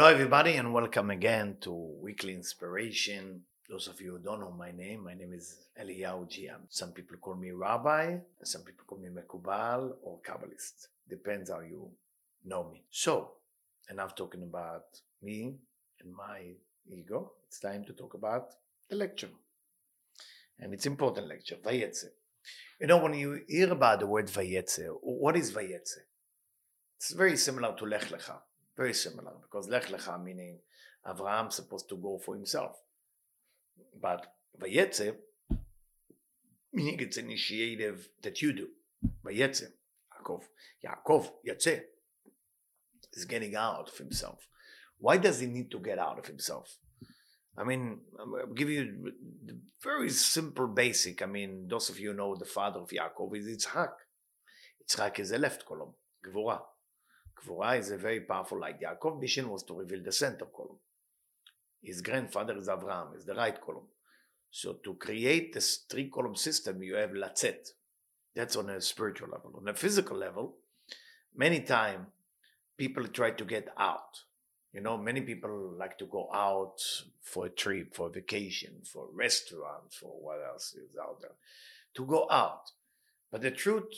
Hello everybody and welcome again to Weekly Inspiration. Those of you who don't know my name is Eliyahu Giam. Some people call me Rabbi, some people call me Mekubal or Kabbalist. Depends how you know me. So, enough talking about me and my ego. It's time to talk about the lecture. And it's important lecture, Vayetze. You know, when you hear about the word Vayetze, what is Vayetze? It's very similar to Lech Lecha. Very similar, because Lech Lecha, meaning Avraham supposed to go for himself. But Vayetze, meaning it's an initiative that you do. Vayetze, Yaakov, Yatze, is getting out of himself. Why does he need to get out of himself? I mean, I'll give you a very simple basic. I mean, those of you know the father of Yaakov is Yitzhak. Yitzhak is the left column, Gevurah. Gevurah is a very powerful light. Yaakov mission was to reveal the center column. His grandfather is Avraham, is the right column. So to create this three-column system, you have Latzet. That's on a spiritual level. On a physical level, many times people try to get out. You know, many people like to go out for a trip, for a vacation, for a restaurant, for what else is out there. To go out. But the truth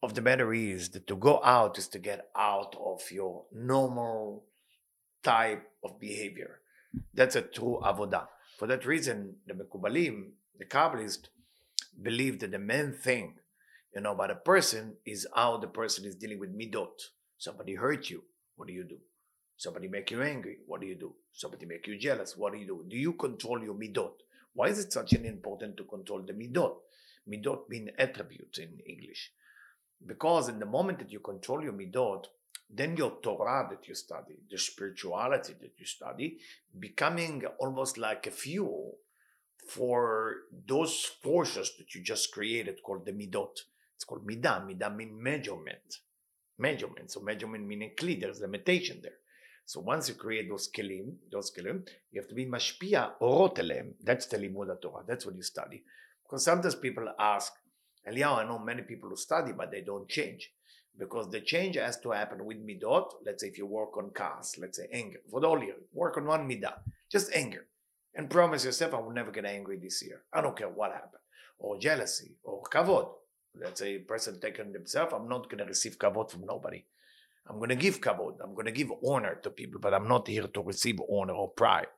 of the matter is that to go out is to get out of your normal type of behavior. That's a true avodah. For that reason, the Mekubalim, the Kabbalists, believe that the main thing, you know, about a person is how the person is dealing with midot. Somebody hurt you, what do you do? Somebody make you angry, what do you do? Somebody make you jealous, what do you do? Do you control your midot? Why is it such an important to control the midot? Midot mean attributes in English. Because in the moment that you control your midot, then your Torah that you study, the spirituality that you study, becoming almost like a fuel for those forces that you just created called the midot. It's called midah. Midah means measurement. Measurement. So measurement meaning kli. There's limitation there. So once you create those kelim, you have to be mashpia orot elem. That's the limud Torah. That's what you study. Because sometimes people ask, Eliyahu, I know many people who study, but they don't change. Because the change has to happen with midot. Let's say if you work on cars, let's say anger. For the whole year, work on one midah, just anger. And promise yourself, I will never get angry this year. I don't care what happened. Or jealousy, or kavod. Let's say a person taking himself, I'm not going to receive kavod from nobody. I'm going to give kavod. I'm going to give honor to people, but I'm not here to receive honor or pride.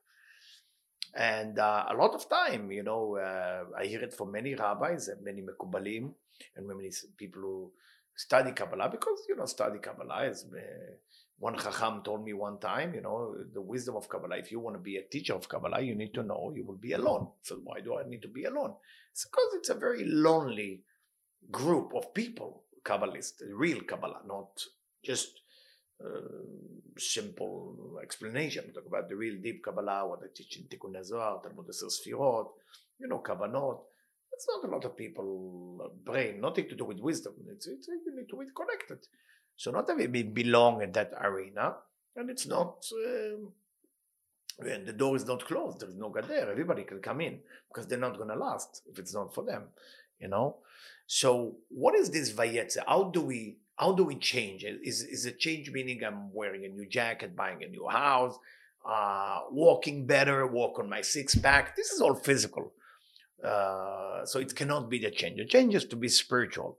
And a lot of time, you know, I hear it from many rabbis and many mekubalim and many people who study Kabbalah because, you know, study Kabbalah is one chacham told me one time, you know, the wisdom of Kabbalah. If you want to be a teacher of Kabbalah, you need to know you will be alone. So why do I need to be alone? It's because it's a very lonely group of people, Kabbalists, real Kabbalah, not just simple explanation. We talk about the real deep Kabbalah, what they teach in Tikkun HaZohar, Talmud Aser Sfirot, you know, Kavanot. It's not a lot of people brain, nothing to do with wisdom. It's you need to be connected. So not everybody belong in that arena, and it's not, and the door is not closed. There is no gader. Everybody can come in because they're not going to last if it's not for them, you know. So what is this Vayetze? How do we change? Is a change meaning I'm wearing a new jacket, buying a new house, walking better, walk on my six-pack? This is all physical. So it cannot be the change. The change is to be spiritual.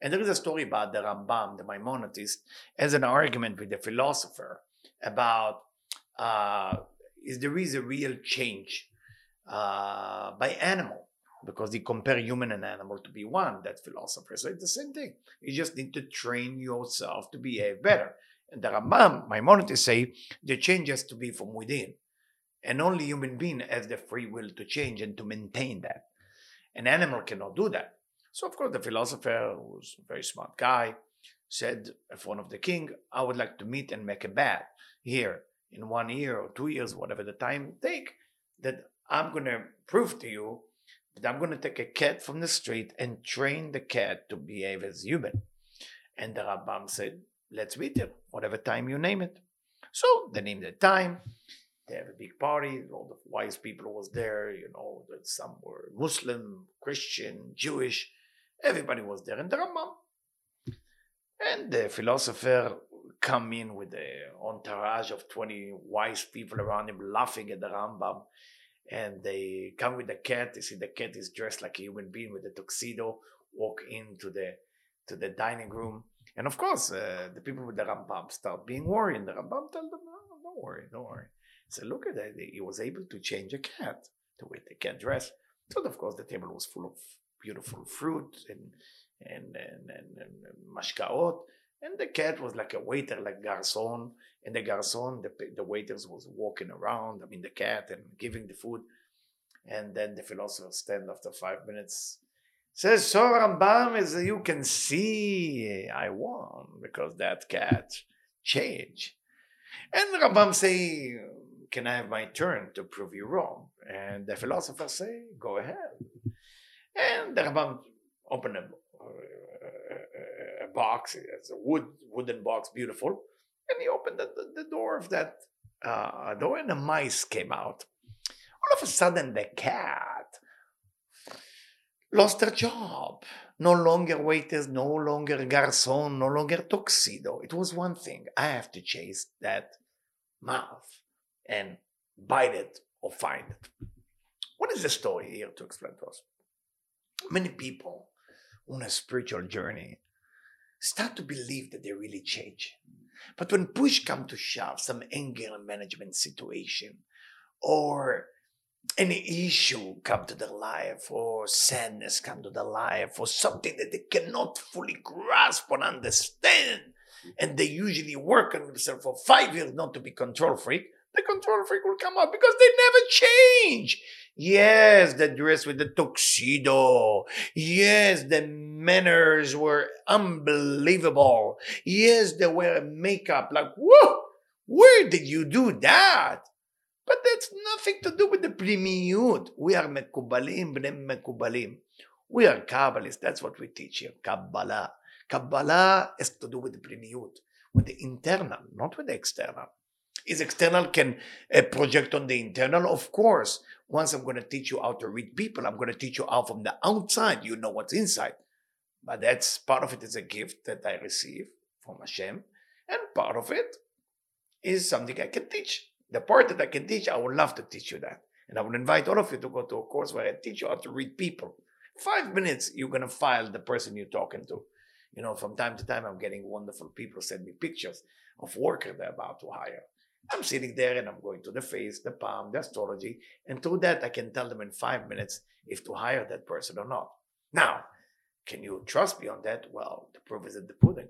And there is a story about the Rambam, the Maimonides, as an argument with the philosopher about is there is a real change by animal. Because he compared human and animal to be one, that philosopher. So it's the same thing. You just need to train yourself to behave better. And the Rambam, Maimonides say, the change has to be from within. And only human being has the free will to change and to maintain that. An animal cannot do that. So of course the philosopher, who's a very smart guy, said in front of the king, I would like to meet and make a bet here in 1 year or 2 years, whatever the time take, that I'm going to prove to you that I'm going to take a cat from the street and train the cat to behave as human. And the Rambam said, let's meet him, whatever time you name it. So they named the time. They have a big party. All the wise people was there. You know, some were Muslim, Christian, Jewish. Everybody was there in the Rambam. And the philosopher come in with an entourage of 20 wise people around him laughing at the Rambam. And they come with the cat. They see the cat is dressed like a human being with a tuxedo, walk into the dining room. And of course, the people with the Rambam start being worried. And the Rambam tells them, no, don't worry, don't worry. So look at that. He was able to change a cat, the way the cat dressed. So, of course, the table was full of beautiful fruit and mashkaot. And the cat was like a waiter, like garçon. And the garçon, the waiters was walking around, I mean, the cat, and giving the food. And then the philosopher stand after 5 minutes, says, so Rambam, as you can see, I won, because that cat changed. And Rambam say, can I have my turn to prove you wrong? And the philosopher say, go ahead. And the Rambam opened a box. It's a wooden box, beautiful. And he opened the door of that door, and the mice came out. All of a sudden, the cat lost her job. No longer waiters, no longer garçon, no longer tuxedo. It was one thing. I have to chase that mouth and bite it or find it. What is the story here to explain to us? Many people on a spiritual journey start to believe that they really change. But when push comes to shove, some anger management situation or any issue come to their life, or sadness come to their life, or something that they cannot fully grasp or understand, and they usually work on themselves for 5 years not to be control freak, the control freak will come out because they never change. Yes, the dress with the tuxedo. Yes, the manners were unbelievable. Yes, they wear makeup like, whoa, where did you do that? But that's nothing to do with the pnimiyut. We are mekubalim, bnei mekubalim. We are Kabbalists. That's what we teach here, Kabbalah. Kabbalah has to do with the pnimiyut, with the internal, not with the external. Is external can project on the internal? Of course. Once I'm going to teach you how to read people, I'm going to teach you how from the outside you know what's inside. But that's part of it is a gift that I receive from Hashem, and part of it is something I can teach. The part that I can teach, I would love to teach you that. And I would invite all of you to go to a course where I teach you how to read people. 5 minutes, you're going to file the person you're talking to. You know, from time to time, I'm getting wonderful people send me pictures of workers they're about to hire. I'm sitting there and I'm going to the face, the palm, the astrology. And through that, I can tell them in 5 minutes if to hire that person or not. Now, can you trust me on that? Well, the proof is in the pudding.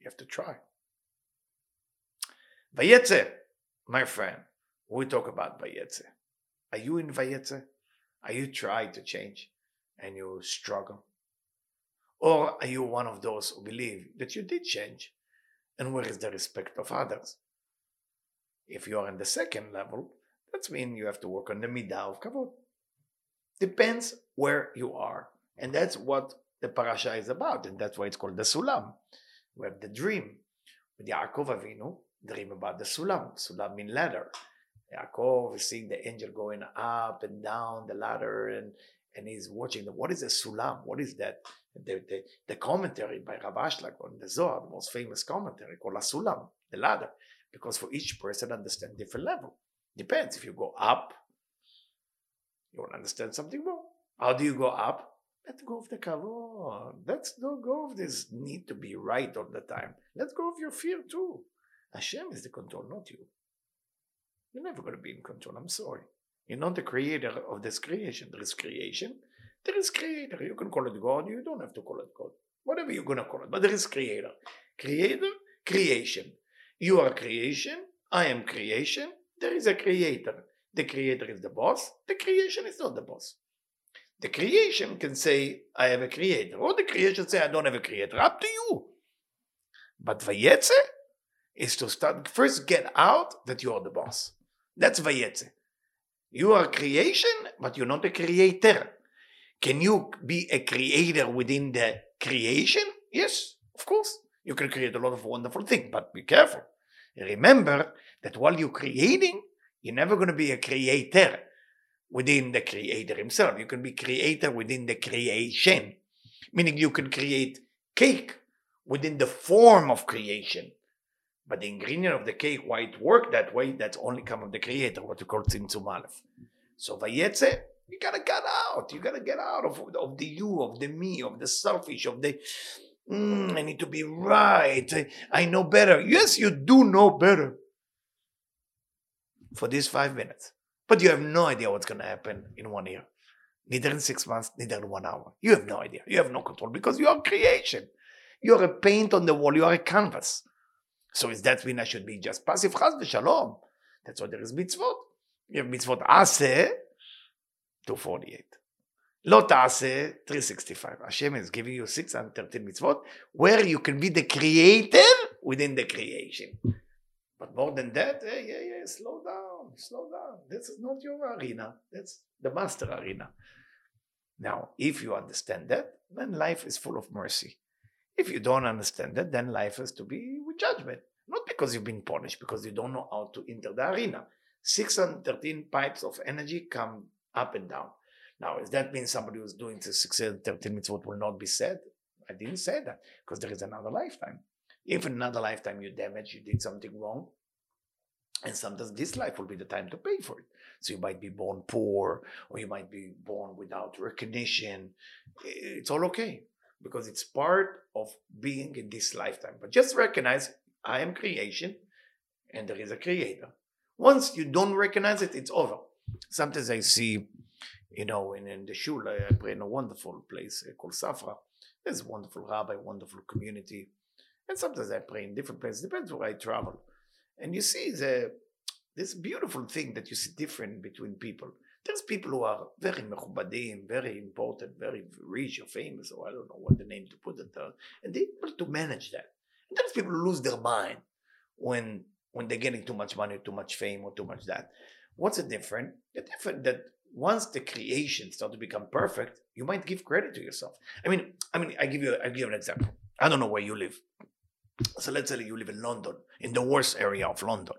You have to try. Vayetze. My friend, we talk about Vayetze. Are you in Vayetze? Are you trying to change and you struggle? Or are you one of those who believe that you did change? And where is the respect of others? If you are in the second level, that means you have to work on the midah of kavod. Depends where you are. And that's what the parasha is about. And that's why it's called the Sulam. We have the dream with Yaakov Avinu. Dream about the Sulam. Sulam means ladder. Yaakov is seeing the angel going up and down the ladder, and he's watching them. What is a Sulam? What is that? The commentary by Rav Ashlag on the Zohar, the most famous commentary, called a Sulam, the ladder. Because for each person, understand different level. Depends. If you go up, you will understand something more. How do you go up? Let go of the kavod. Let's not go of this need to be right all the time. Let go of your fear too. Hashem is the control, not you. You're never going to be in control. I'm sorry. You're not the creator of this creation. There is creation. There is creator. You can call it God. You don't have to call it God. Whatever you're going to call it. But there is creator. Creator, creation. You are creation. I am creation. There is a creator. The creator is the boss. The creation is not the boss. The creation can say, I have a creator. Or the creation say, I don't have a creator. Up to you. But Vayetze is to start, first get out that you are the boss. That's Vayetze. You are creation, but you're not a creator. Can you be a creator within the creation? Yes, of course. You can create a lot of wonderful things, but be careful. Remember that while you're creating, you're never going to be a creator within the creator himself. You can be creator within the creation. Meaning you can create cake within the form of creation. But the ingredient of the cake, why it worked that way, that's only come from the creator, what you call Tzimtzum Aleph. So Vayetze, you gotta get out. You gotta get out of the you, of the me, of the selfish, of the I need to be right. I know better. Yes, you do know better for these 5 minutes. But you have no idea what's going to happen in 1 year. Neither in 6 months, neither in 1 hour. You have no idea. You have no control because you are creation. You are a paint on the wall. You are a canvas. So is that when I should be just passive? Chas v'shalom. That's why there is mitzvot. You have mitzvot aseh, 248. Lo ta'aseh, 365. Hashem is giving you 613 mitzvot where you can be the creator within the creation. But more than that, slow down, slow down. This is not your arena. That's the master arena. Now, if you understand that, then life is full of mercy. If you don't understand that, then life has to be with judgment. Not because you've been punished, because you don't know how to enter the arena. 613 pipes of energy come up and down. Now, does that mean somebody who's doing the 613 mitzvot will not be sad? I didn't say that, because there is another lifetime. If in another lifetime you damage, you did something wrong, and sometimes this life will be the time to pay for it. So you might be born poor, or you might be born without recognition. It's all okay, because it's part of being in this lifetime. But just recognize, I am creation, and there is a creator. Once you don't recognize it, it's over. Sometimes I see, in the shul, I pray in a wonderful place called Safra. There's a wonderful rabbi, wonderful community. And sometimes I pray in different places, depends where I travel. And you see this beautiful thing that you see different between people. There's people who are very mechubadim, very important, very rich or famous, or I don't know what the name to put it on. And they're able to manage that. And there's people who lose their mind when they're getting too much money, or too much fame, or too much that. What's the difference? The difference that once the creation starts to become perfect, you might give credit to yourself. I give you an example. I don't know where you live. So let's say you live in London, in the worst area of London.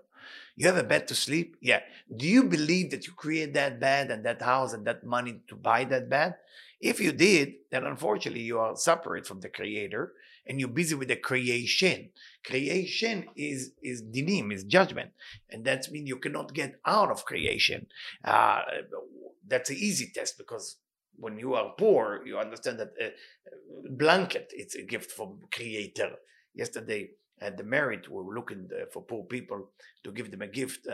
You have a bed to sleep? Yeah. Do you believe that you create that bed and that house and that money to buy that bed? If you did, then unfortunately you are separate from the creator and you're busy with the creation. Creation is dinim, is judgment. And that means you cannot get out of creation. That's an easy test because when you are poor, you understand that a blanket, it's a gift from creator. Yesterday at the marriage, we were looking for poor people to give them a gift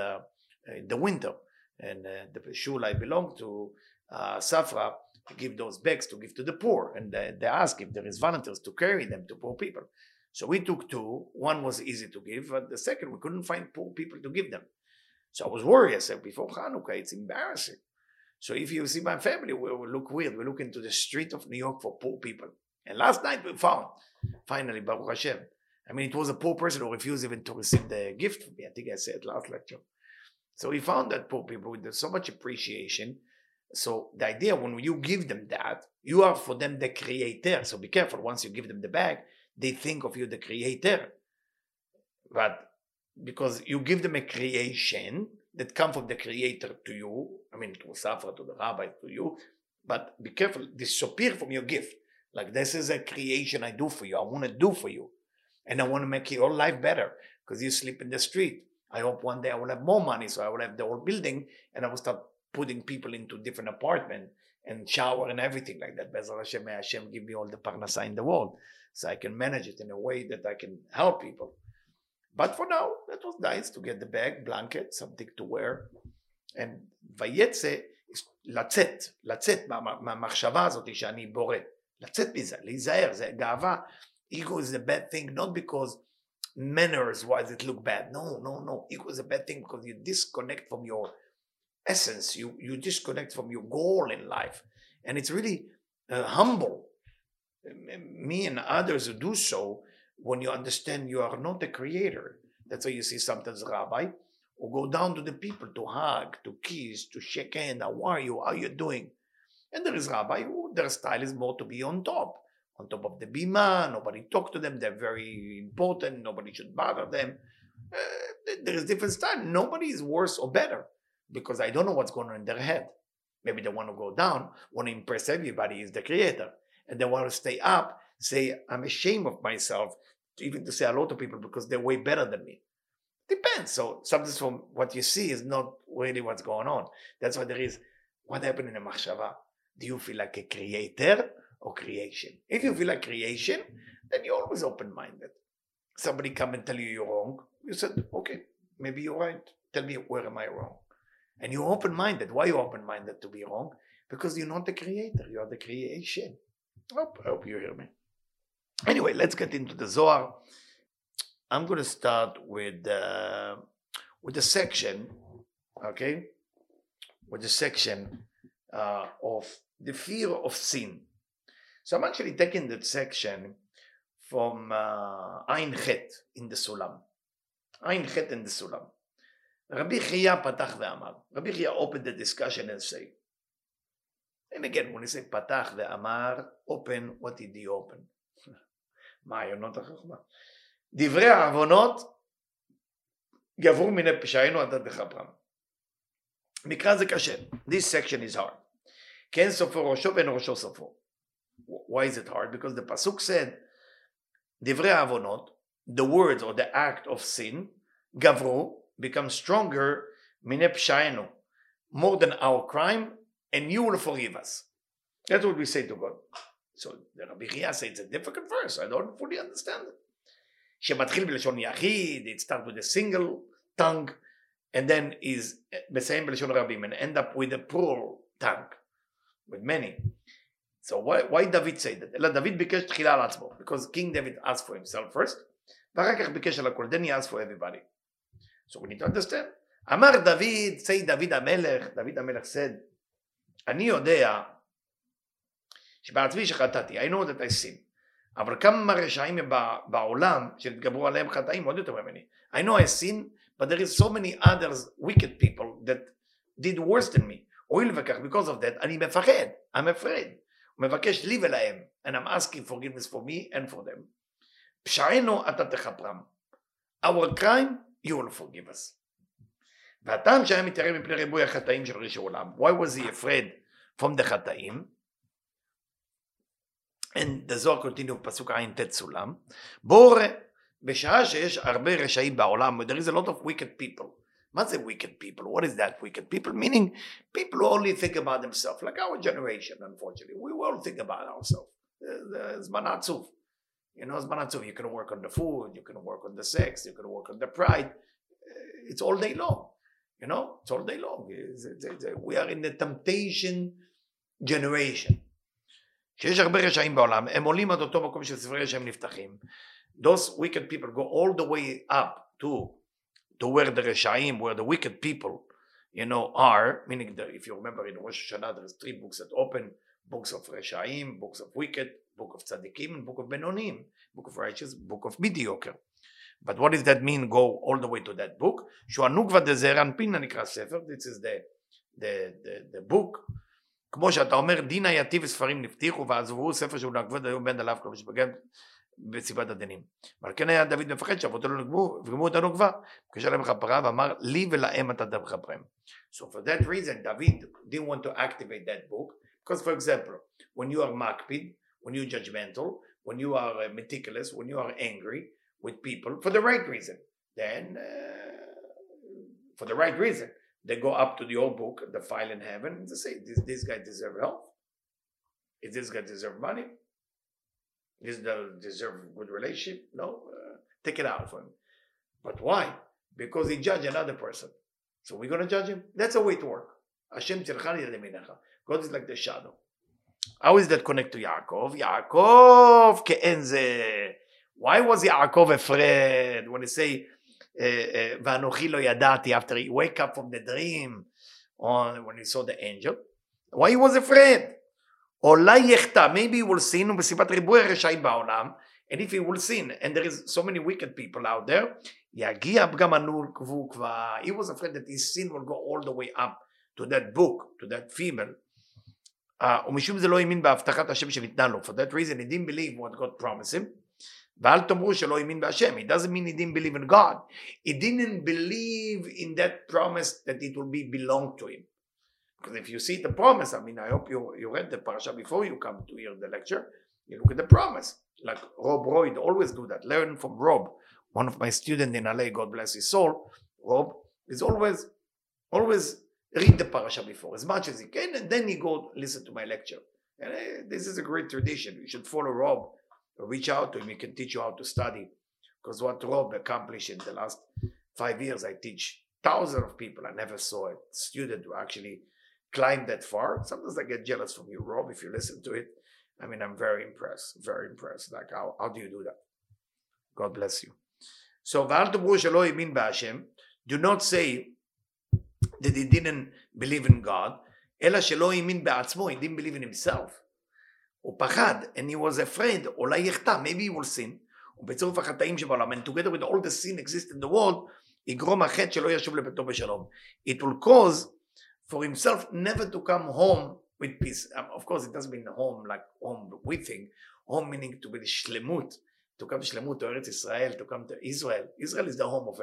in the winter. And the shul I belong to, Safra, give those bags to give to the poor. And they ask if there is volunteers to carry them to poor people. So we took two. One was easy to give, but the second, we couldn't find poor people to give them. So I was worried. I said, before Hanukkah, it's embarrassing. So if you see my family, we look weird. We look into the street of New York for poor people. And last night we found, finally, Baruch Hashem. It was a poor person who refused even to receive the gift from me. I think I said last lecture. So we found that poor people with so much appreciation. So the idea, when you give them that, you are for them the creator. So be careful. Once you give them the bag, they think of you the creator. But because you give them a creation that comes from the creator to you, to Safra, to the rabbi, to you. But be careful. Disappear from your gift. Like, this is a creation I do for you. I want to do for you. And I want to make your life better because you sleep in the street. I hope one day I will have more money, so I will have the whole building and I will start putting people into different apartments and shower and everything like that. Be'ezrat Hashem, may Hashem give me all the parnasa in the world so I can manage it in a way that I can help people. But for now, that was nice to get the bag, blanket, something to wear. And Vayetze is לצאת מהמחשבה הזאת שאני בורא. לצאת מזה, להיזהר, זה גאווה. Ego is a bad thing, not because manners-wise it look bad. No. Ego is a bad thing because you disconnect from your essence. You disconnect from your goal in life. And it's really humble. Me and others who do so, when you understand you are not the creator. That's why you see sometimes rabbi who go down to the people to hug, to kiss, to shake hands. How are you? How are you doing? And there is rabbi who their style is more to be on top. On top of the bima, nobody talk to them. They're very important. Nobody should bother them. There is different style. Nobody is worse or better because I don't know what's going on in their head. Maybe they want to go down, want to impress everybody is the creator. And they want to stay up, say, I'm ashamed of myself even to say hello to people because they're way better than me. Depends. So sometimes from what you see is not really what's going on. That's why there is what happened in the machshava. Do you feel like a creator or creation? If you feel like creation, then you're always open-minded. Somebody come and tell you you're wrong. You said, okay, maybe you're right. Tell me, where am I wrong? And you're open-minded. Why are you open-minded to be wrong? Because you're not the creator. You are the creation. I hope you hear me. Anyway, let's get into the Zohar. I'm going to start with the section, okay? With the section of the fear of sin. So I'm actually taking that section from Ayin Chet in the Sulam. Ayin Chet in the Sulam. Rabbi Chiya patach ve'amar. Rabbi Chiya opened the discussion and said, and again, when he said patach ve'amar, open, what did he open? Ma'ayonot ha'chachma. Divrei ha'avonot gavru mine pesha'enu adat v'chabram. Mikra ze kasher. This section is hard. Ken sofer rosho ben rosho sofer. Why is it hard? Because the pasuk said, divrei ha'avonot, the words or the act of sin, gavru, become stronger, minep shayenu, more than our crime, and you will forgive us. That's what we say to God. So the Rabbi Chiya says it's a difficult verse. I don't fully understand it. Shematchil b'lashon yachid, it starts with a single tongue, and then is b'seim b'lashon rabim, and end up with a plural tongue, with many. So why David said that? Ela David bikesh tchila al atzmo, because King David asked for himself first, v'rakach bikesh al hakol, then he asked for everybody. So we need to understand. Amar David, say David HaMelech said, Ani yodea, shebe'atzmi shechatati, I know that I sin. Aval kama reshaim ba'olam, she'nitgabru aleim chataim, עוד יותר ממני. I know I sin, but there is so many others, wicked people, that did worse than me. Oil v'kach, because of that, אני מפחד, I'm afraid. ומבקש לי ולהם, and I'm asking forgiveness for me and for them. פשענו אתה תכפרם. Our crime, you will forgive us. Why was he afraid from the Chataim? And the Zohar continues, Pasuk Ayin Tet Sulam. There is a lot of wicked people. What's a wicked people? What is that wicked people? Meaning, people who only think about themselves, like our generation, unfortunately. We all think about ourselves. You know, Zmanatzuf, you can work on the food, you can work on the sex, you can work on the pride. It's all day long, you know? It's all day long. We are in the temptation generation. Those wicked people go all the way up to where the Reshaim, where the wicked people, you know, are. Meaning, that if you remember in Rosh Hashanah, there's 3 books that open. Books of Reshaim, books of wicked, book of tzaddikim, and book of benonim, book of righteous, book of mediocre. But what does that mean, go all the way to that book? This is the book. So for that reason, David didn't want to activate that book. Because, for example, when you are makpid, when you're judgmental, when you are meticulous, when you are angry with people for the right reason, then for the right reason, they go up to the old book, the file in heaven, and they say, this guy deserves health. Is this guy deserve money? Does this guy deserve a good relationship? No, take it out for him. But why? Because he judged another person. So we're going to judge him? That's a way to work. Hashem tzirchani leminecha. God is like the shadow. How is that connected to Yaakov? Yaakov ke'enze. Why was Yaakov afraid when he say Vanochi lo yadati after he wake up from the dream on when he saw the angel? Why he was afraid? Olay yechta. Maybe he will sin. And if he will sin, and there is so many wicked people out there, he was afraid that his sin will go all the way up to that book, to that female. For that reason, he didn't believe what God promised him. It doesn't mean he didn't believe in God. He didn't believe in that promise that it will be belong to him. Because if you see the promise, I mean, I hope you read the parasha before you come to hear the lecture. You look at the promise. Like Rob Royd always do that. Learn from Rob. One of my students in LA, God bless his soul, Rob, is always read the parasha before as much as he can, and then he go listen to my lecture. And this is a great tradition. You should follow Rob. Reach out to him. He can teach you how to study. Because what Rob accomplished in the last 5 years, I teach thousands of people. I never saw a student who actually climbed that far. Sometimes I get jealous from you, Rob, if you listen to it. I mean, I'm very impressed. Like, how do you do that? God bless you. So, do not say that he didn't believe in God. Ela shelo imin ba'atzmo, he didn't believe in himself. Upachad, and he was afraid. Maybe he will sin. And together with all the sin exist in the world, it will cause for himself never to come home with peace. Of course, it doesn't mean home like home we think. Home meaning to be the shlemut, to come shlemut to Eretz Israel, to come to Israel. Israel is the home of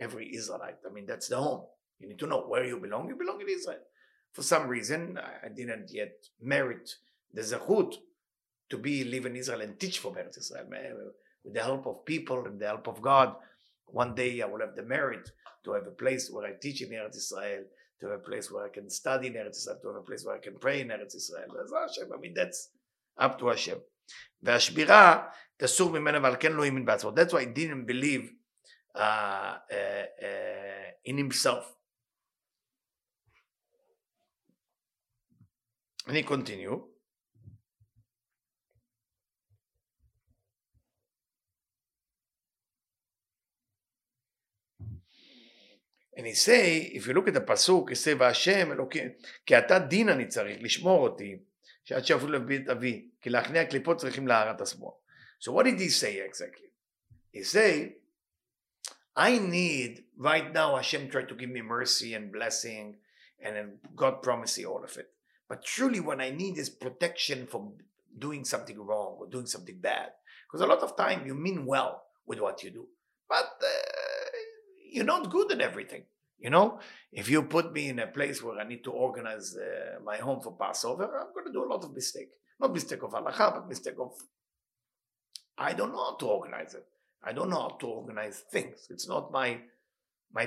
every Israelite. I mean, that's the home. You need to know where you belong. You belong in Israel. For some reason, I didn't yet merit the zechut to live in Israel and teach from Eretz Israel. With the help of people and the help of God, one day I will have the merit to have a place where I teach in Eretz Israel, to have a place where I can study in Eretz Israel, to have a place where I can pray in Eretz Israel. I mean, that's up to Hashem. That's why he didn't believe in himself. And he continued. And he say, if you look at the pasuk, he say, "Vashem Elokim, ki ata dina ani tzarich lishmor oti, she'ad she'afilu lebeit avi, ki lachnei haklipot tzrichim laharat asmo." So what did he say exactly? He say, I need right now. Hashem tried to give me mercy and blessing, and God promised me all of it. But truly, what I need is protection from doing something wrong or doing something bad. Because a lot of time you mean well with what you do, but you're not good at everything, you know? If you put me in a place where I need to organize my home for Passover, I'm going to do a lot of mistake. Not mistake of halakha, but mistake of... I don't know how to organize it. I don't know how to organize things. It's not my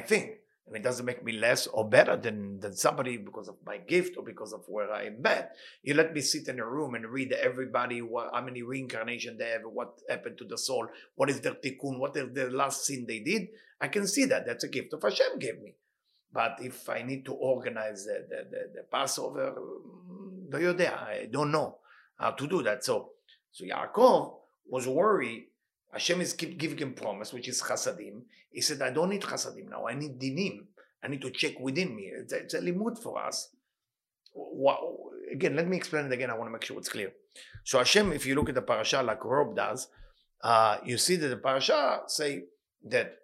thing. And it doesn't make me less or better than somebody because of my gift or because of where I am at. You let me sit in a room and read everybody, how many reincarnations they have, what happened to the soul, what is their tikkun, what is the last sin they did. I can see that. That's a gift of Hashem gave me. But if I need to organize the Passover, I don't know how to do that. So Yaakov was worried. Hashem is keep giving him promise, which is chasadim. He said, I don't need chasadim now. I need dinim. I need to check within me. It's a limud for us. Wow. Again, let me explain it again. I want to make sure it's clear. So Hashem, if you look at the parasha like Rob does, you see that the parasha say that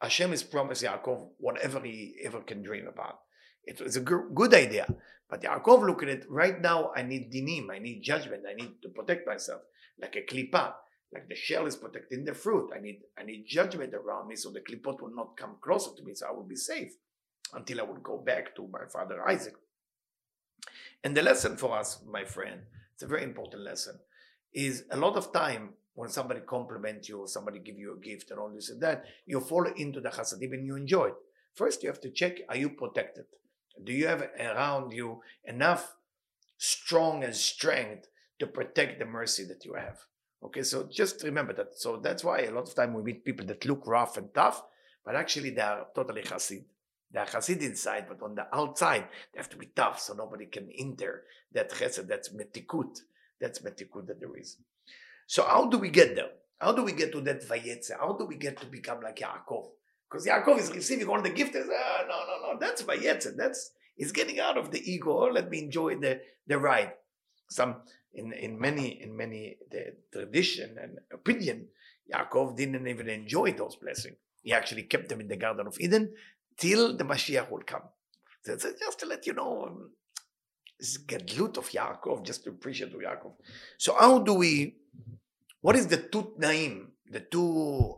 Hashem is promised Yaakov whatever he ever can dream about. It's a good idea. But Yaakov look at it, right now I need dinim. I need judgment. I need to protect myself like a klipa. Like the shell is protecting the fruit. I need judgment around me so the klipot will not come closer to me so I will be safe until I will go back to my father Isaac. And the lesson for us, my friend, it's a very important lesson, is a lot of time when somebody compliments you or somebody give you a gift and all this and that, you fall into the chasadim and you enjoy it. First, you have to check, are you protected? Do you have around you enough strength to protect the mercy that you have? Okay, so just remember that. So that's why a lot of time we meet people that look rough and tough, but actually they are totally chassid. They are chassid inside, but on the outside, they have to be tough so nobody can enter that chesed. That's metikut that there is. So how do we get there? How do we get to that vayetze? How do we get to become like Yaakov? Because Yaakov is receiving all the gifts. No, that's vayetze. He's getting out of the ego. Let me enjoy the ride. In many the tradition and opinion, Yaakov didn't even enjoy those blessings. He actually kept them in the Garden of Eden till the Mashiach will come. So just to let you know, this gadlut of Yaakov, just to appreciate Yaakov. So how do we? What is the tutnaim, the two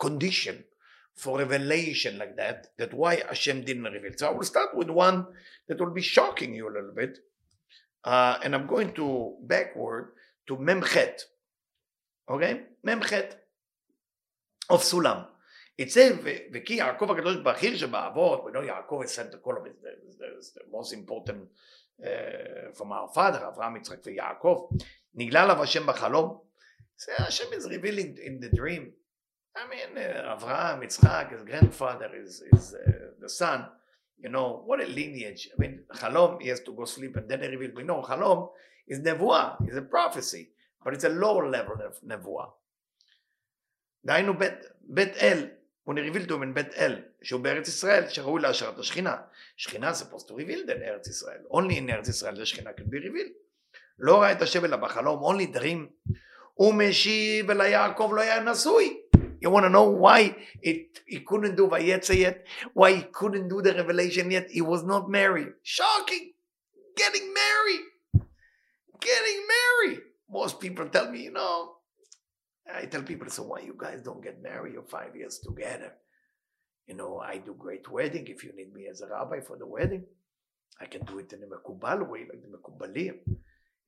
condition for revelation like that? That why Hashem didn't reveal. So I will start with one that will be shocking you a little bit. And I'm going to backward to Memchet. Okay? Memchet of Sulam. It says, V'ki Yaakov HaKadosh Bachir Sheba'avot, we know Yaakov is sent to call him, it's the most important from our father, Avraham, Yitzchak, Yaakov. Nigla Lav Hashem B'Chalom. So Hashem is revealing in the dream. I mean, Avraham, Yitzchak, his grandfather, is the son. You know, what a lineage. I mean, Chalom, he has to go sleep and then he revealed. We know Chalom is Nevuah, is a prophecy, but it's a lower level of Nevuah. Dainu Bet El, when he revealed to him in Bet El, Shu Be'eretz Yisrael, Sheru'i La'asharat HaShechina. Shechina is supposed to reveal in Eretz Yisrael. Only in Eretz Yisrael the Shechina can be revealed. Lo Ra'a Et Hashem Ela B'Chalom, only dream. U'meshiv La'Yaakov Lo Ya'ya Nasui. You want to know why he couldn't do Vayetze yet? Why he couldn't do the revelation yet? He was not married. Shocking! Getting married! Getting married! Most people tell me, you know, I tell people, so why you guys don't get married? You're 5 years together. You know, I do great wedding. If you need me as a rabbi for the wedding, I can do it in a Mekubal way, like the Mekubalim.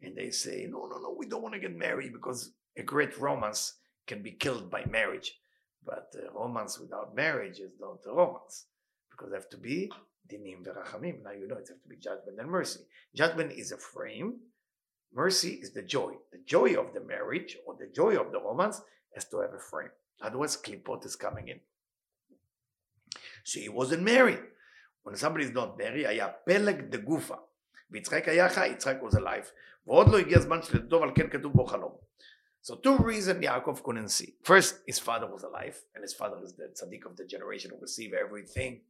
And they say, no, we don't want to get married because a great romance can be killed by marriage. But romance without marriage is not a romance, because they have to be dinim verachamim. Now you know it has to be judgment and mercy. Judgment is a frame. Mercy is the joy. The joy of the marriage or the joy of the romance has to have a frame. Otherwise, klipot is coming in. So he wasn't married. When somebody is not married, haya peleg de gufa. Yitzchak haya chai. Yitzchak was alive. V'od lo higia zman shletov al ken ketuv bo chalom. So 2 reasons Yaakov couldn't see. First, his father was alive, and his father is the tzaddik of the generation who received everything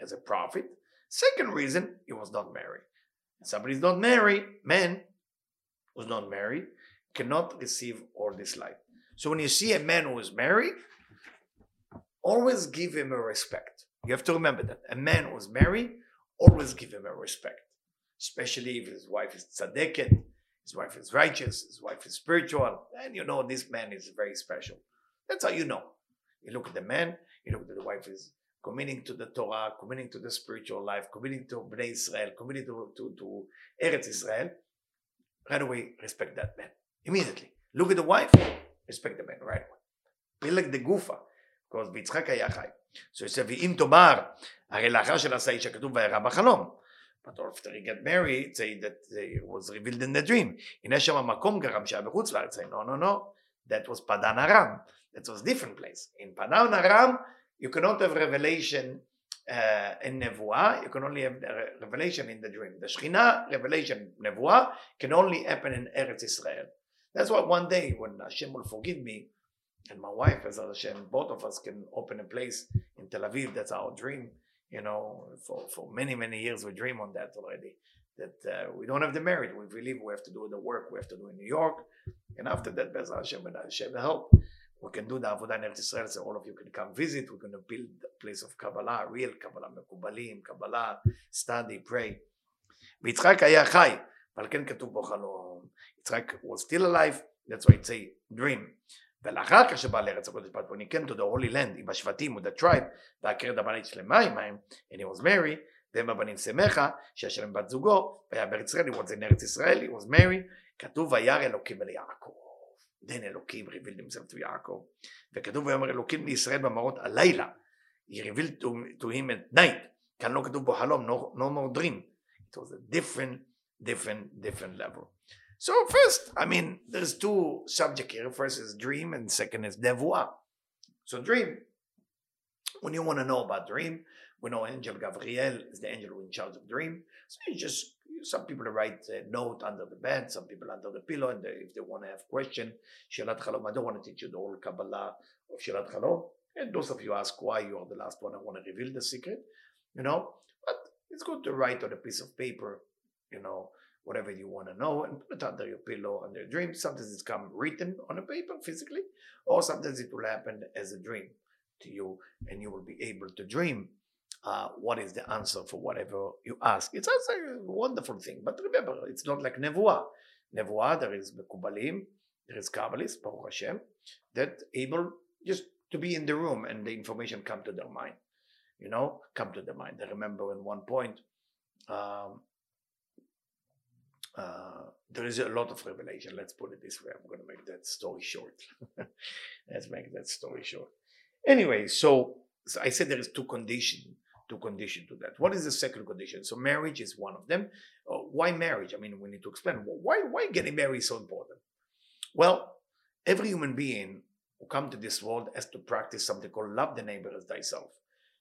as a prophet. Second reason, he was not married. Somebody's not married, man who's not married, cannot receive all this light. So when you see a man who is married, always give him a respect. You have to remember that. A man who's married, always give him a respect. Especially if his wife is tzaddikit. His wife is righteous, his wife is spiritual, and you know this man is very special. That's how you know. You look at the man, you look at the wife is committing to the Torah, committing to the spiritual life, committing to Bnei Israel, committing to Eretz Israel. Right away, respect that man. Immediately. Look at the wife, respect the man right away. Be like the gufa, because Yitzchak היה חי. So he said, ואם תאמר, הרי לאחר שנשא אישה כתוב וירא בחלום. But after he got married, say that it was revealed in the dream. No. That was Padan Aram. That was a different place. In Padan Aram, you cannot have revelation in Nevuah. You can only have revelation in the dream. The Shekhinah revelation Nevuah can only happen in Eretz Israel. That's why one day when Hashem will forgive me, and my wife, as Hashem, both of us can open a place in Tel Aviv. That's our dream. You know, for many, many years we dream on that already. That we don't have the merit. We believe we have to do the work we have to do in New York. And after that, Bez Hashem and Hashem help, we can do the Avodah in Eretz Yisrael. So all of you can come visit. We're going to build a place of Kabbalah, real Kabbalah, Mekubalim, Kabbalah, study, pray. Yitzchak haya chai, al ken ketuv bo chalom. Yitzchak was still alive. That's why it's a dream. When he came to the Holy Land, with the tribe, and he was married, he was in Eretz Israel, he was married, then Elokim revealed himself to Yaakov. He revealed to him at night. No more dream. It was a different level. So first, I mean, there's 2 subjects here. First is dream, and second is nevuah. So dream. When you want to know about dream, we know Angel Gabriel is the angel who is in charge of dream. So you just, some people write a note under the bed, some people under the pillow, and if they want to have question, Shelat Chalom. I don't want to teach you the whole Kabbalah of Shelat Chalom. And those of you ask why you are the last one. I want to reveal the secret, you know. But it's good to write on a piece of paper, you know, whatever you want to know, and put it under your pillow, under your dream. Sometimes it's come written on a paper physically, or sometimes it will happen as a dream to you, and you will be able to dream what is the answer for whatever you ask. It's a wonderful thing, but remember, it's not like nevuah. Nevuah, there is Mekubalim, there is Kabbalists, Baruch Hashem, that able just to be in the room, and the information come to their mind, you know, come to their mind. I remember in one point, there is a lot of revelation. Let's put it this way. I'm going to make that story short. Let's make that story short. Anyway, so I said there is two conditions to that. What is the second condition? So marriage is one of them. Why marriage? I mean, we need to explain. Why getting married is so important? Well, every human being who comes to this world has to practice something called love the neighbor as thyself.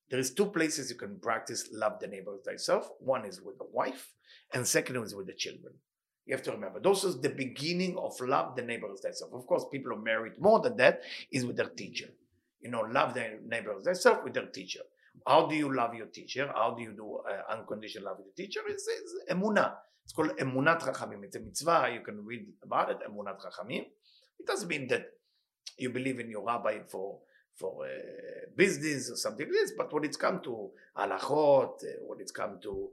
There is two places you can practice love the neighbor as thyself. One is with the wife, and second is with the children. You have to remember, those is the beginning of love the neighbor as thyself. Of course, people who married more than that is with their teacher. You know, love their neighbor as thyself with their teacher. How do you love your teacher? How do you do unconditional love with the teacher? It's emunah. It's called emunat chachamim. It's a mitzvah. You can read about it, emunat chachamim. It doesn't mean that you believe in your rabbi for business or something like this, but when it's come to halachot, when it's come to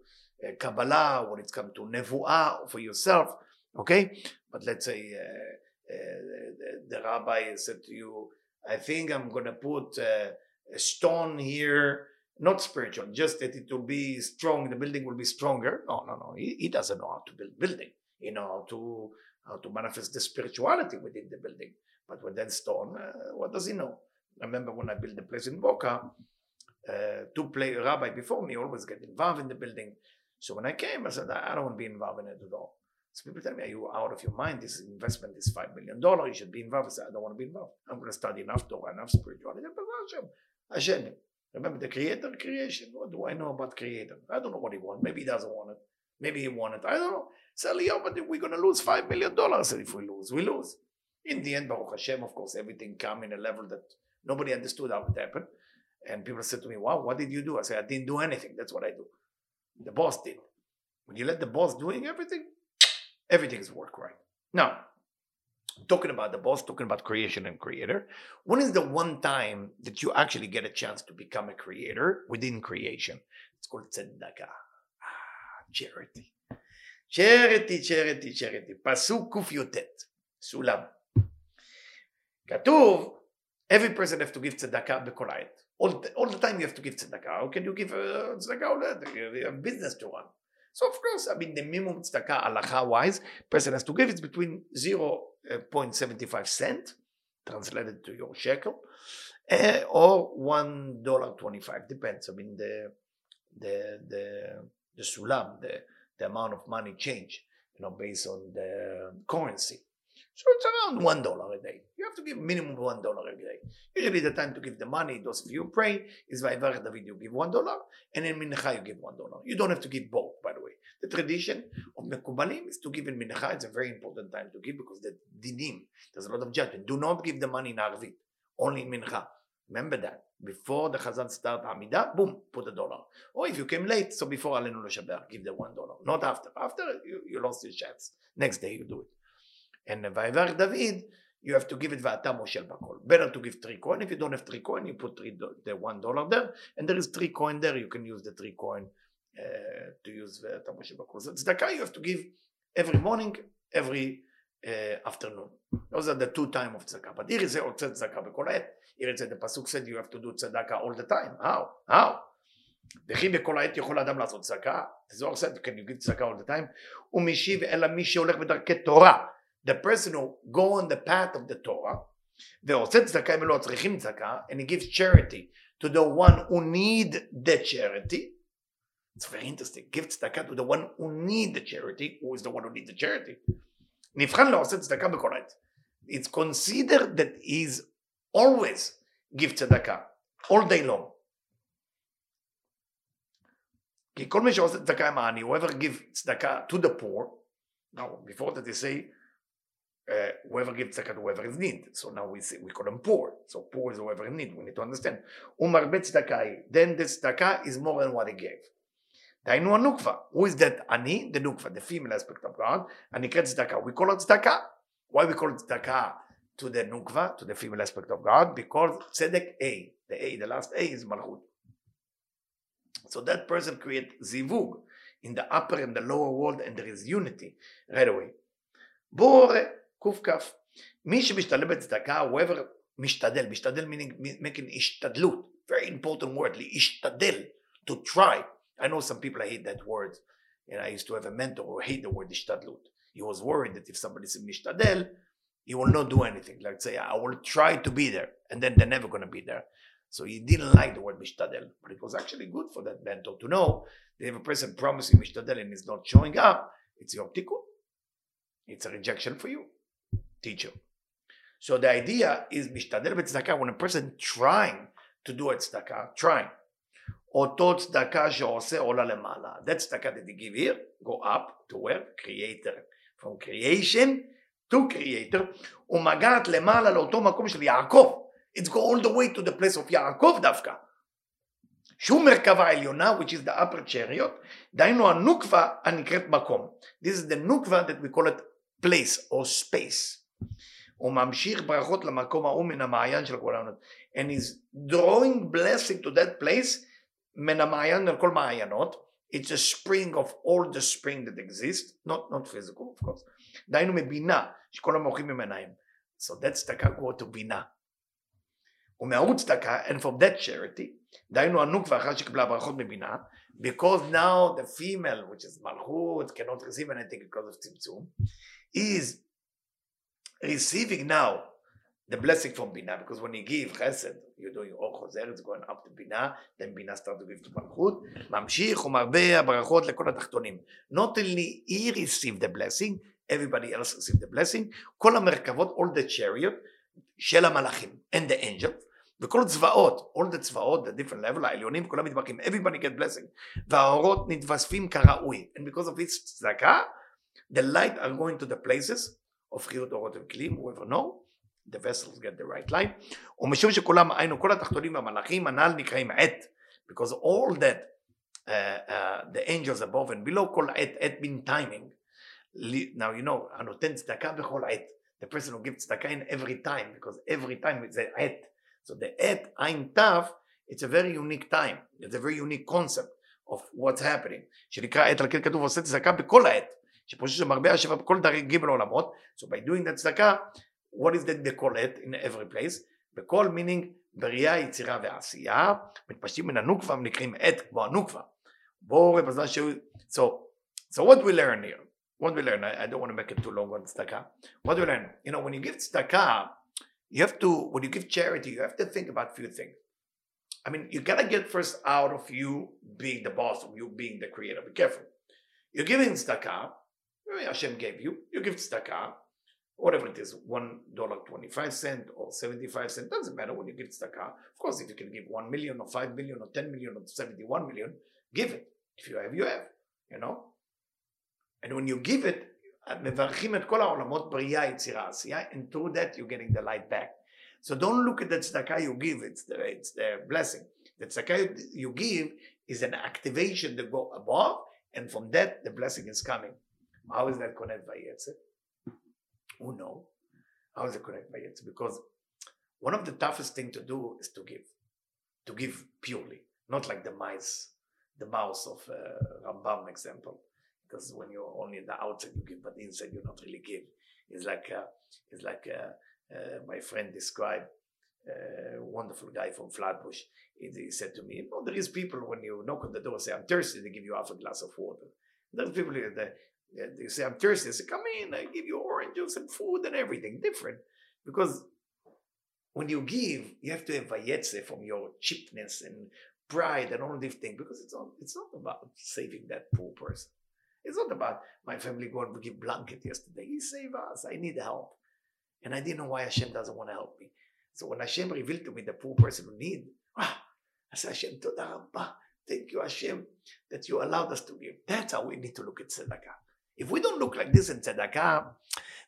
Kabbalah, when it's come to nevuah for yourself, okay? But let's say the rabbi said to you, I think I'm going to put a stone here, not spiritual, just that it will be strong, the building will be stronger. No. He doesn't know how to build building. He knows how to manifest the spirituality within the building. But with that stone, what does he know? I remember when I built the place in Boca, rabbi before me always get involved in the building. So when I came, I said, I don't want to be involved in it at all. So people tell me, are you out of your mind? This investment is $5 million. You should be involved. I said, I don't want to be involved. I'm going to study enough Torah, enough spirituality. Hashem. Remember the creator, creation. What do I know about creator? I don't know what he wants. Maybe he doesn't want it. Maybe he wants it. I don't know. So Leo, but we're going to lose $5 million. I said, if we lose, we lose. In the end, Baruch Hashem, of course, everything came in a level that nobody understood how it happened. And people said to me, wow, what did you do? I said, I didn't do anything. That's what I do. The boss did. When you let the boss doing everything, everything's work right. Now, talking about the boss, talking about creation and creator, when is the one time that you actually get a chance to become a creator within creation? It's called tzedakah. Charity. Charity. Pasuk Kuf Yotet. Sulam. Katuv, every person has to give tzedakah b'kolayit. All the time you have to give tzedakah. How can you give tzedakah all that? You have business to run. So of course, I mean, the minimum tzedakah halacha-wise, person has to give, it's between 0.75 cent, translated to your shekel, or $1.25, depends. I mean, the sulam, the amount of money change, based on the currency. So it's around $1 a day. You have to give minimum $1 a day. Usually the time to give the money, those of you pray, is Vayivarech David, you give $1, and in Mincha you give $1. You don't have to give both, by the way. The tradition of Mekubalim is to give in Mincha. It's a very important time to give because the dinim, there's a lot of judgment. Do not give the money in Arvit, only in Mincha. Remember that. Before the Chazan starts Hamidah, boom, put $1. Or if you came late, so before Alenu L'Shaber, give the $1. Not after. After, you lost your chance. Next day you do it. And Vayivarech David, you have to give it Va'ata Moshel B'Kol. Better to give 3 coins. If you don't have 3 coins, you put the $1 there, and there is 3 coins there. You can use the 3 coins to use Va'ata Moshel B'Kol. So tzedakah you have to give every morning, every afternoon. Those are the 2 times of tzedakah. But here is tzedakah b'kolayet. Here is the pasuk said you have to do tzedakah all the time. How? Dechi b'kolayet yochol adam lazot tzedakah. The Zohar said, can you give tzedakah all the time? Umishiv elam mi sheolech b'darkei Torah. The person who go on the path of the Torah, and he gives charity to the one who need the charity. It's very interesting. Give tzedakah to the one who need the charity. Who is the one who needs the charity? It's considered that he's always give tzedakah all day long. Whoever gives tzedakah to the poor. Now, before that they say, whoever gives tzedakah to whoever is need. So now we call them poor. So poor is whoever in need. We need to understand. Then the tzedakah is more than what he gave. Dainu anukva. Who is that ani? The nukva, the female aspect of God. Anikret tzedakah. We call it tzedakah. Why we call it tzedakah to the nukva, to the female aspect of God? Because tzedek A, the last A is malchut. So that person creates zivug in the upper and the lower world, and there is unity right away. Bore Kufkaf, whoever mishtadel meaning making ishtadlut, very important word, ishtadel, to try. I know some people hate that word, and I used to have a mentor who hate the word ishtadlut. He was worried that if somebody's mishtadel, he will not do anything. Like say, I will try to be there, and then they're never going to be there. So he didn't like the word mishtadel, but it was actually good for that mentor to know they have a person promising mishtadel and is not showing up. It's your tikkun. It's a rejection for you, teacher. So the idea is mishtadel b'tzedakah, when a person trying to do a tzedakah, trying. Otot tzedakah she'oseh ola lemala. That tzedakah that they give here, go up to where? Creator. From creation to creator. Umagat lemala leoto makom shel Yaakov. It's go all the way to the place of Yaakov dafka. Shumer kava elyona, which is the upper chariot. Dainu anukva anikret makom. This is the nukva that we call it place or space. And he's drawing blessing to that place. It's a spring of all the spring that exists, not physical, of course. So that's tzedakah go to bina. And from that charity, because now the female, which is malchut, cannot receive anything because of tzimtzum, is receiving now the blessing from Bina, because when you give Chesed, you're doing Or Choser, it's going up to Bina, then Bina starts to give to Malchut. Mamshich umarbe barachot lekol hatachtonim. Not only he received the blessing, everybody else received the blessing. Kol hamerkavot, all the chariot, shel hamalachim, and the angels. V'kol tzvaot, all the tzvaot, the different level, ha'elyonim, kol hamitbakim, everybody get blessing. V'ahorot nitvasfim kara'ui. And because of this tzedakah, the light are going to the places of Chiyut Orot V'Kelim, whoever know, the vessels get the right light. Because all that, the angels above and below, kol et, et mean timing. Now you know, the person who gives tzedakah in every time, because every time it's an et. So the et, ein tav, it's a very unique time. It's a very unique concept of what's happening. So by doing that tzedakah, what is that they call it in every place? B'kol meaning b'riya, yitzira ve'asiya, mitpashtim min hanukva, nikrim et bo hanukva. So what we learn here? What we learn? I don't want to make it too long on tzedakah. What we learn? You know, when you give tzedakah, you have to, when you give charity, you have to think about a few things. I mean, you gotta get first out of you being the boss, of you being the creator. Be careful. You're giving tzedakah. Hashem gave you. You give tzedakah, whatever it is, $1.25 or 75 cents. Doesn't matter when you give tzedakah. Of course, if you can give 1 million or 5 million or 10 million or 71 million, give it. If you have, you have. You know. And when you give it, and through that you're getting the light back. So don't look at the tzedakah you give. It's the blessing. The tzedakah you give is an activation that go above, and from that the blessing is coming. How is that connected by Yetzer? Who knows? How is it connected by Yetzer? Because one of the toughest things to do is to give. To give purely. Not like the mice, the mouse of Rambam example. Because when you're only in the outside you give, but inside you not really give. It's like my friend described, a wonderful guy from Flatbush. He said to me, you know, there is people when you knock on the door and say, I'm thirsty, they give you half a glass of water. There's people that they say, I'm thirsty. I say, come in, I give you orange juice and food and everything. Different. Because when you give, you have to have vayetze from your cheapness and pride and all these things. Because it's not about saving that poor person. It's not about my family going to give blanket yesterday. He saved us. I need help. And I didn't know why Hashem doesn't want to help me. So when Hashem revealed to me the poor person who need, I said, Hashem, Toda Rabbah. Thank you, Hashem, that you allowed us to give. That's how we need to look at tzedakah. If we don't look like this in tzedakah,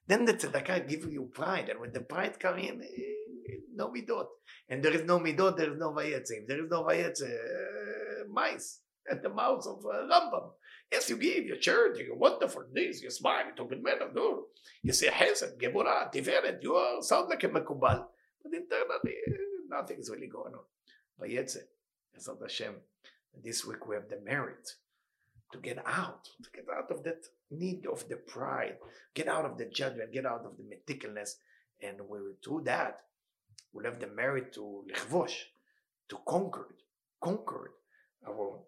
then the tzedakah gives you pride. And when the pride comes in, no midot. And there is no midot, there is no vayetzeh. If there is no vayetzeh, mice at the mouth of Rambam. Yes, you give, you charity, you're wonderful, this, you smile, you talk in men of no. You say, Chesed, Geburah, Tiveret, you sound like a Mekubal. But internally, nothing is really going on. Vayetzeh, as of Hashem, this week we have the merit to get out of that need of the pride, get out of the judgment, get out of the meticulousness, and we will do that. We'll have the merit to lichvosh, to conquer our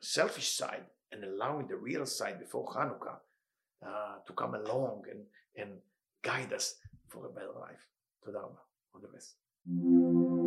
selfish side and allowing the real side before Hanukkah to come along and guide us for a better life. Toda rabah. All the best.